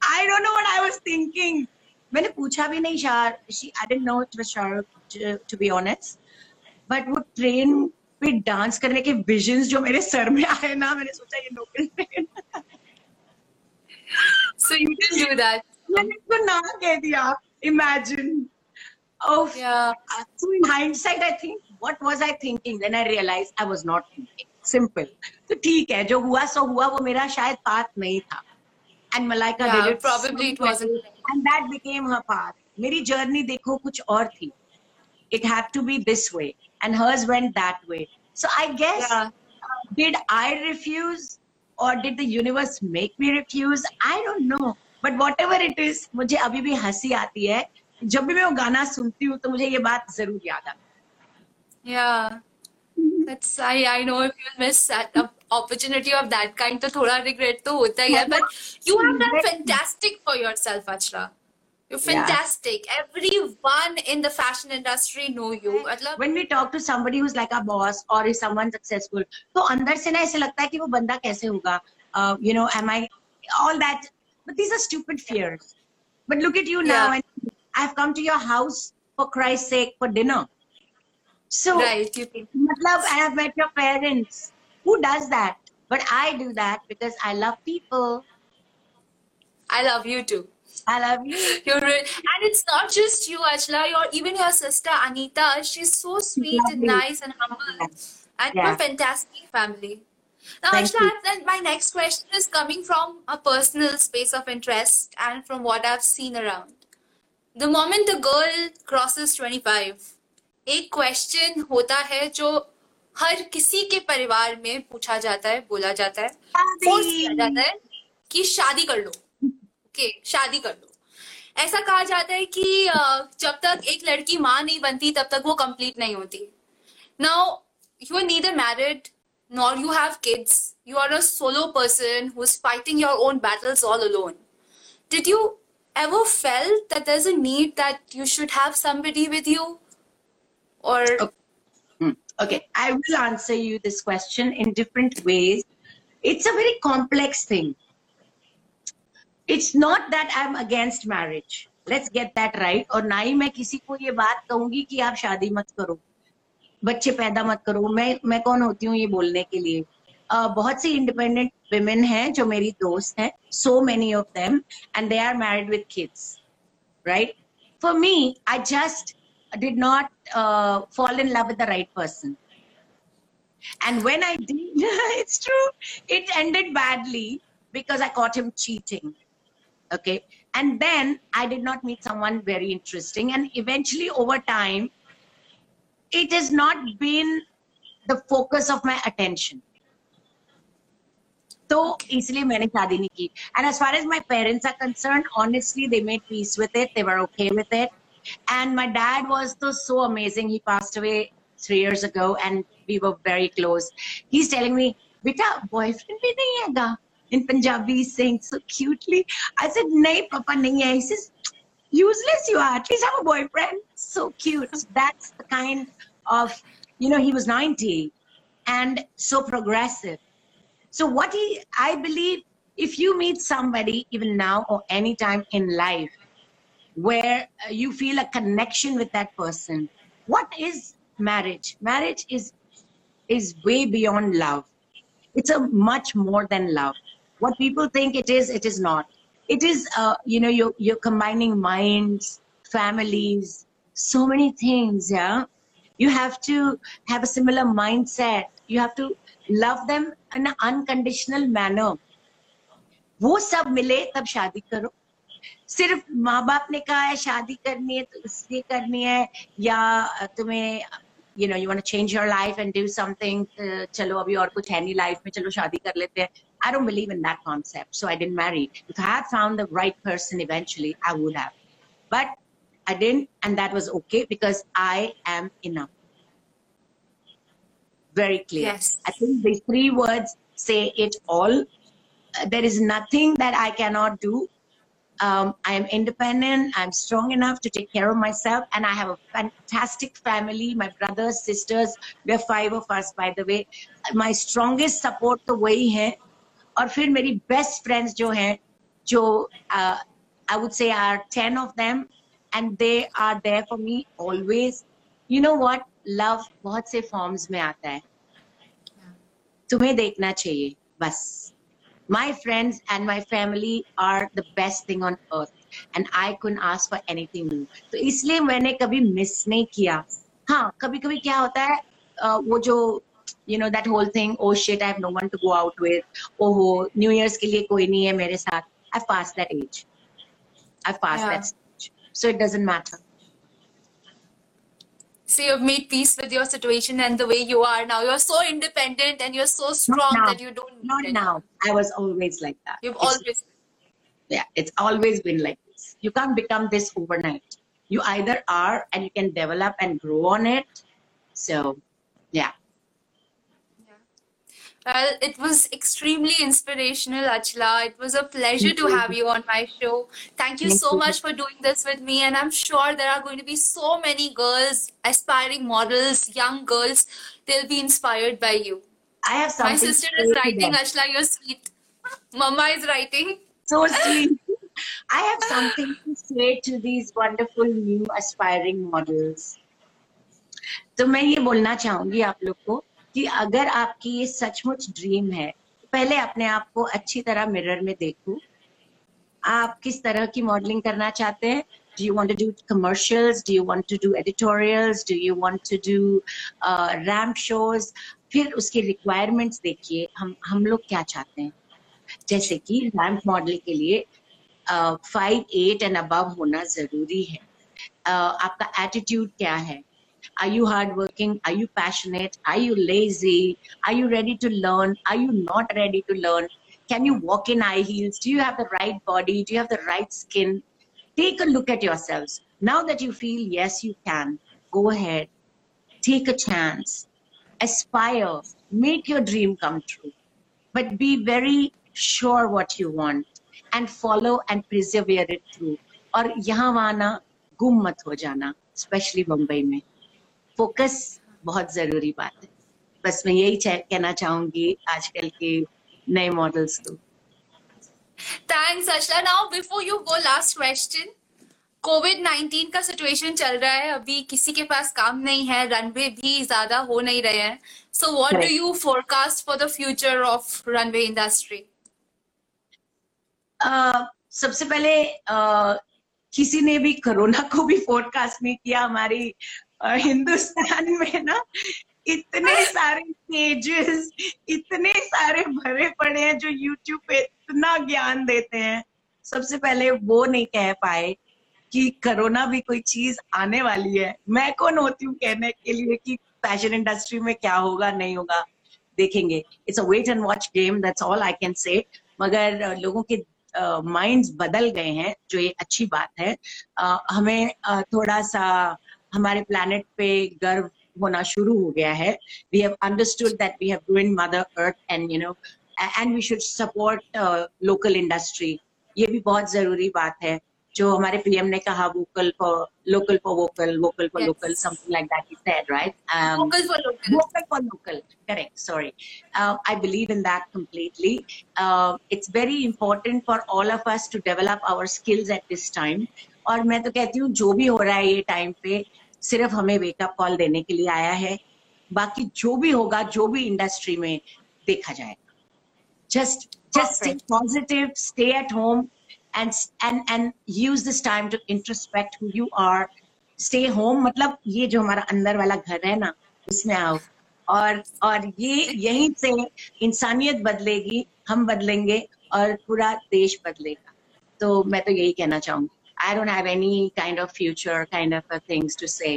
I don't know what I was thinking. मैंने पूछा भी नहीं शार. She, I didn't know it was Shahrukh, to, to be honest. But वो train पे डांस करने के विजन्स जो मेरे सर में आए ना, मैंने सोचा ये local train. So you didn't do that. मैंने तो ना कह दिया. Imagine. Oh, yeah. So in hindsight, I think, what was I thinking? Then I realized I was not thinking. Simple. So ठीक है, जो हुआ सो हुआ, वो मेरा शायद पाथ नहीं था. And Malaika yeah, did it. Probably it wasn't. And that became her path. मेरी journey देखो कुछ और थी. It had to be this way, and hers went that way. So I guess, yeah. did I refuse, or did the universe make me refuse? I don't know. But whatever it is, मुझे अभी भी हंसी आती है. जब भी मैं वो गाना सुनती हूँ तो मुझे ये बात जरूर याद आती है. Yeah, that's I I know if you miss that opportunity of that kind, तो थोड़ा regret तो होता ही है. But you have done fantastic for yourself, Achla. You're fantastic. Yeah. Everyone in the fashion industry know you. When we talk to somebody who's like a boss or is someone successful, तो अंदर से ना ऐसे लगता है कि वो बंदा कैसे होगा? Uh, you know, am I all that? But these are stupid fears. But look at you now. Yeah. And I've come to your house for Christ's sake for dinner. So, right, you think. Matlab, I have met your parents. Who does that? But I do that because I love people. I love you too. I love you. You're real. And it's not just you, Achla. You're even your sister Anita. She's so sweet and nice and humble, and yeah. you're a fantastic family. Now, Thank Achla, you. my next question is coming from a personal space of interest and from what I've seen around. The moment the girl crosses twenty-five, एक question होता है जो हर किसी के परिवार में पूछा जाता है, बोला जाता है, फोर्स किया जाता है कि शादी कर लो, okay, शादी कर लो. ऐसा कहा जाता है कि जब तक एक लड़की माँ नहीं बनती तब तक वो complete नहीं होती. Now you are neither married nor you have kids. You are a solo person who is fighting your own battles all alone. Did you ever felt that there's a need that you should have somebody with you? Or okay. okay, I will answer you this question in different ways. It's a very complex thing. It's not that I'm against marriage. Let's get that right. और ना ही मैं किसी को ये बात कहूँगी कि आप शादी मत करो, बच्चे पैदा मत करो. मैं मैं कौन होती हूँ ये बोलने के लिए? Uh, बहुत सी independent women हैं जो मेरी दोस्त हैं, so many of them, and they are married with kids, right? For me, I just did not uh, fall in love with the right person. And when I did, it's true, it ended badly because I caught him cheating. Okay, and then I did not meet someone very interesting, and eventually over time, it has not been the focus of my attention. So, इसलिए मैंने शादी नहीं की. And as far as my parents are concerned, honestly, they made peace with it. They were okay with it. And my dad was so amazing. He passed away three years ago, and we were very close. He's telling me, "Beta, boyfriend भी नहीं है गा." In Punjabi, he's saying so cutely. I said, "Nahi, Papa, nahi hai." He says, "Useless you are. At least have a boyfriend." So cute. That's the kind of, you know, he was ninety, and so progressive. So what he, I believe, if you meet somebody even now or any time in life, where you feel a connection with that person, what is marriage? Marriage is is way beyond love. It's a much more than love. What people think it is, it is not. It is, uh, you know, you're you're combining minds, families, so many things. Yeah, you have to have a similar mindset. You have to love them in an unconditional manner. वो सब मिले तब शादी करो. सिर्फ माँ बाप ने कहा है शादी करनी है तो इसलिए करनी है, या तुम्हें you know you want to change your life and do something, चलो अभी और कुछ है नहीं लाइफ में, चलो शादी कर लेते हैं. I don't believe in that concept, so I didn't marry. If I had found the right person eventually, I would have, but I didn't, and that was okay because I am enough. very clear. Yes. I think these three words say it all. There is nothing that I cannot do. Um, I am independent. I'm strong enough to take care of myself. And I have a fantastic family. My brothers, sisters, we are five of us, by the way. My strongest support तो वही है. और फिर मेरी best friends जो हैं, जो uh, I would say are ten of them, and they are there for me always. You know what? Love बहुत से forms में आता है. तुम्हें देखना चाहिए, बस. My friends and my family are the best thing on earth, and I couldn't ask for anything more. तो इसलिए मैंने कभी miss नहीं किया. हाँ, कभी-कभी क्या होता है? वो जो you know that whole thing. Oh shit, I have no one to go out with. Oh ho, New Year's के लिए कोई नहीं है मेरे साथ. I've passed that age. I've passed yeah. that stage, so it doesn't matter. So you've made peace with your situation and the way you are now. You're so independent and you're so strong that you don't. Not now. I was always like that. You've it's, always. Yeah, it's always been like this. You can't become this overnight. You either are, and you can develop and grow on it. So, yeah. Well, it was extremely inspirational, Achla. It was a pleasure to have you on my show. Thank you so much for doing this with me. And I'm sure there are going to be so many girls, aspiring models, young girls. They'll be inspired by you. I have something. My sister is writing, Achla, you're sweet. Mama is writing. So sweet. I have something to say to these wonderful new aspiring models. So I would like to say to you, कि अगर आपकी ये सचमुच dream है, पहले अपने आप को अच्छी तरह मिरर में देखो. आप किस तरह की मॉडलिंग करना चाहते हैं? Do you want to do commercials? Do you want to do editorials? Do you want to do uh, ramp shows? फिर उसकी रिक्वायरमेंट्स देखिए. हम हम लोग क्या चाहते हैं? जैसे कि रैम्प मॉडल के लिए फाइव एट एंड अबव होना जरूरी है. uh, आपका एटीट्यूड क्या है? Are you hardworking? Are you passionate? Are you lazy? Are you ready to learn? Are you not ready to learn? Can you walk in high heels? Do you have the right body? Do you have the right skin? Take a look at yourselves. Now that you feel, yes, you can, go ahead. Take a chance. Aspire. Make your dream come true. But be very sure what you want and follow and persevere it through. और यहाँ वाना गुम मत हो जाना, especially Mumbai में. Focus बहुत जरूरी बात है. बस मैं यही कहना चाहूंगी आजकल के नए मॉडल्स को. Thanks Achla. Now before you go last question. Covid nineteen का सिचुएशन चल रहा है अभी, किसी के पास काम नहीं है, रनवे भी ज्यादा हो नहीं रहे हैं. So what do you forecast for the future of runway industry? सबसे पहले uh, किसी ने भी कोरोना को भी फोरकास्ट नहीं किया. हमारी Uh, हिंदुस्तान में ना इतने सारे पेजेस, इतने सारे भरे पड़े हैं जो यूट्यूब पे इतना ज्ञान देते हैं. सबसे पहले वो नहीं कह पाए कि कोरोना भी कोई चीज आने वाली है. मैं कौन होती हूँ कहने के लिए कि फैशन इंडस्ट्री में क्या होगा नहीं होगा, देखेंगे. It's a wait and watch game, that's all I can say. मगर लोगों के माइंड्स uh, बदल गए हैं, जो ये अच्छी बात है. uh, हमें uh, थोड़ा सा हमारे प्लैनेट पे गर्व होना शुरू हो गया है. We have understood that we have grown mother earth and you know and we should support local industry. ये भी बहुत जरूरी बात है जो हमारे पीएम ने कहा, vocal for local for vocal vocal for local, something like that he said, right? Vocal for local, vocal for local, correct, sorry. I believe in that completely. It's very important for all of us to develop our skills at this time. और मैं तो कहती हूँ जो भी हो रहा है ये टाइम पे सिर्फ हमें वेकअप कॉल देने के लिए आया है. बाकी जो भी होगा, जो भी इंडस्ट्री में, देखा जाएगा. Just just stay positive, stay at home and and and use this time to introspect who you are. Stay home मतलब ये जो हमारा अंदर वाला घर है ना, उसमें आओ. और और ये यहीं से इंसानियत बदलेगी, हम बदलेंगे और पूरा देश बदलेगा. तो मैं तो यही कहना चाहूंगी. I don't have any kind of future kind of things to say.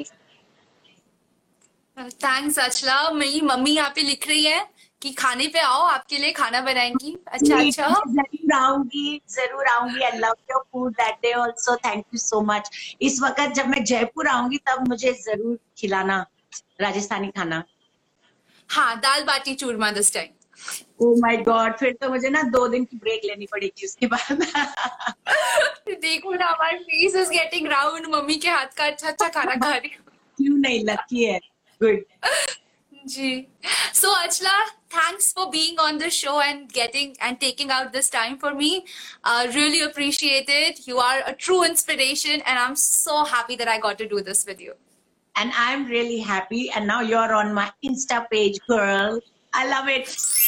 Thanks Achla. मेरी मम्मी यहाँ पे लिख रही है कि खाने पे आओ, आपके लिए खाना बनाएंगी. अच्छा अच्छा, जरूर आऊंगी, जरूर आऊंगी. I love your food that day also. Thank you so much. इस वक्त जब मैं जयपुर आऊंगी तब मुझे जरूर खिलाना राजस्थानी खाना. हाँ, दाल बाटी चूरमा this time. Oh my God, फिर तो मुझे ना दो दिन की ब्रेक लेनी पड़ेगी उसके बाद। देखो ना, हमारा face is getting round, mummy के हाथ का अच्छा अच्छा खाना खा रही हूँ। क्यों नहीं, लकी है। गुड जी। So Achla, thanks for being on the show and getting and taking out this time for me. I uh, really appreciate it. You are a true inspiration, and I'm so happy that I got to do this with you. And I'm really happy. And now you're on my Insta page, girl. I love it.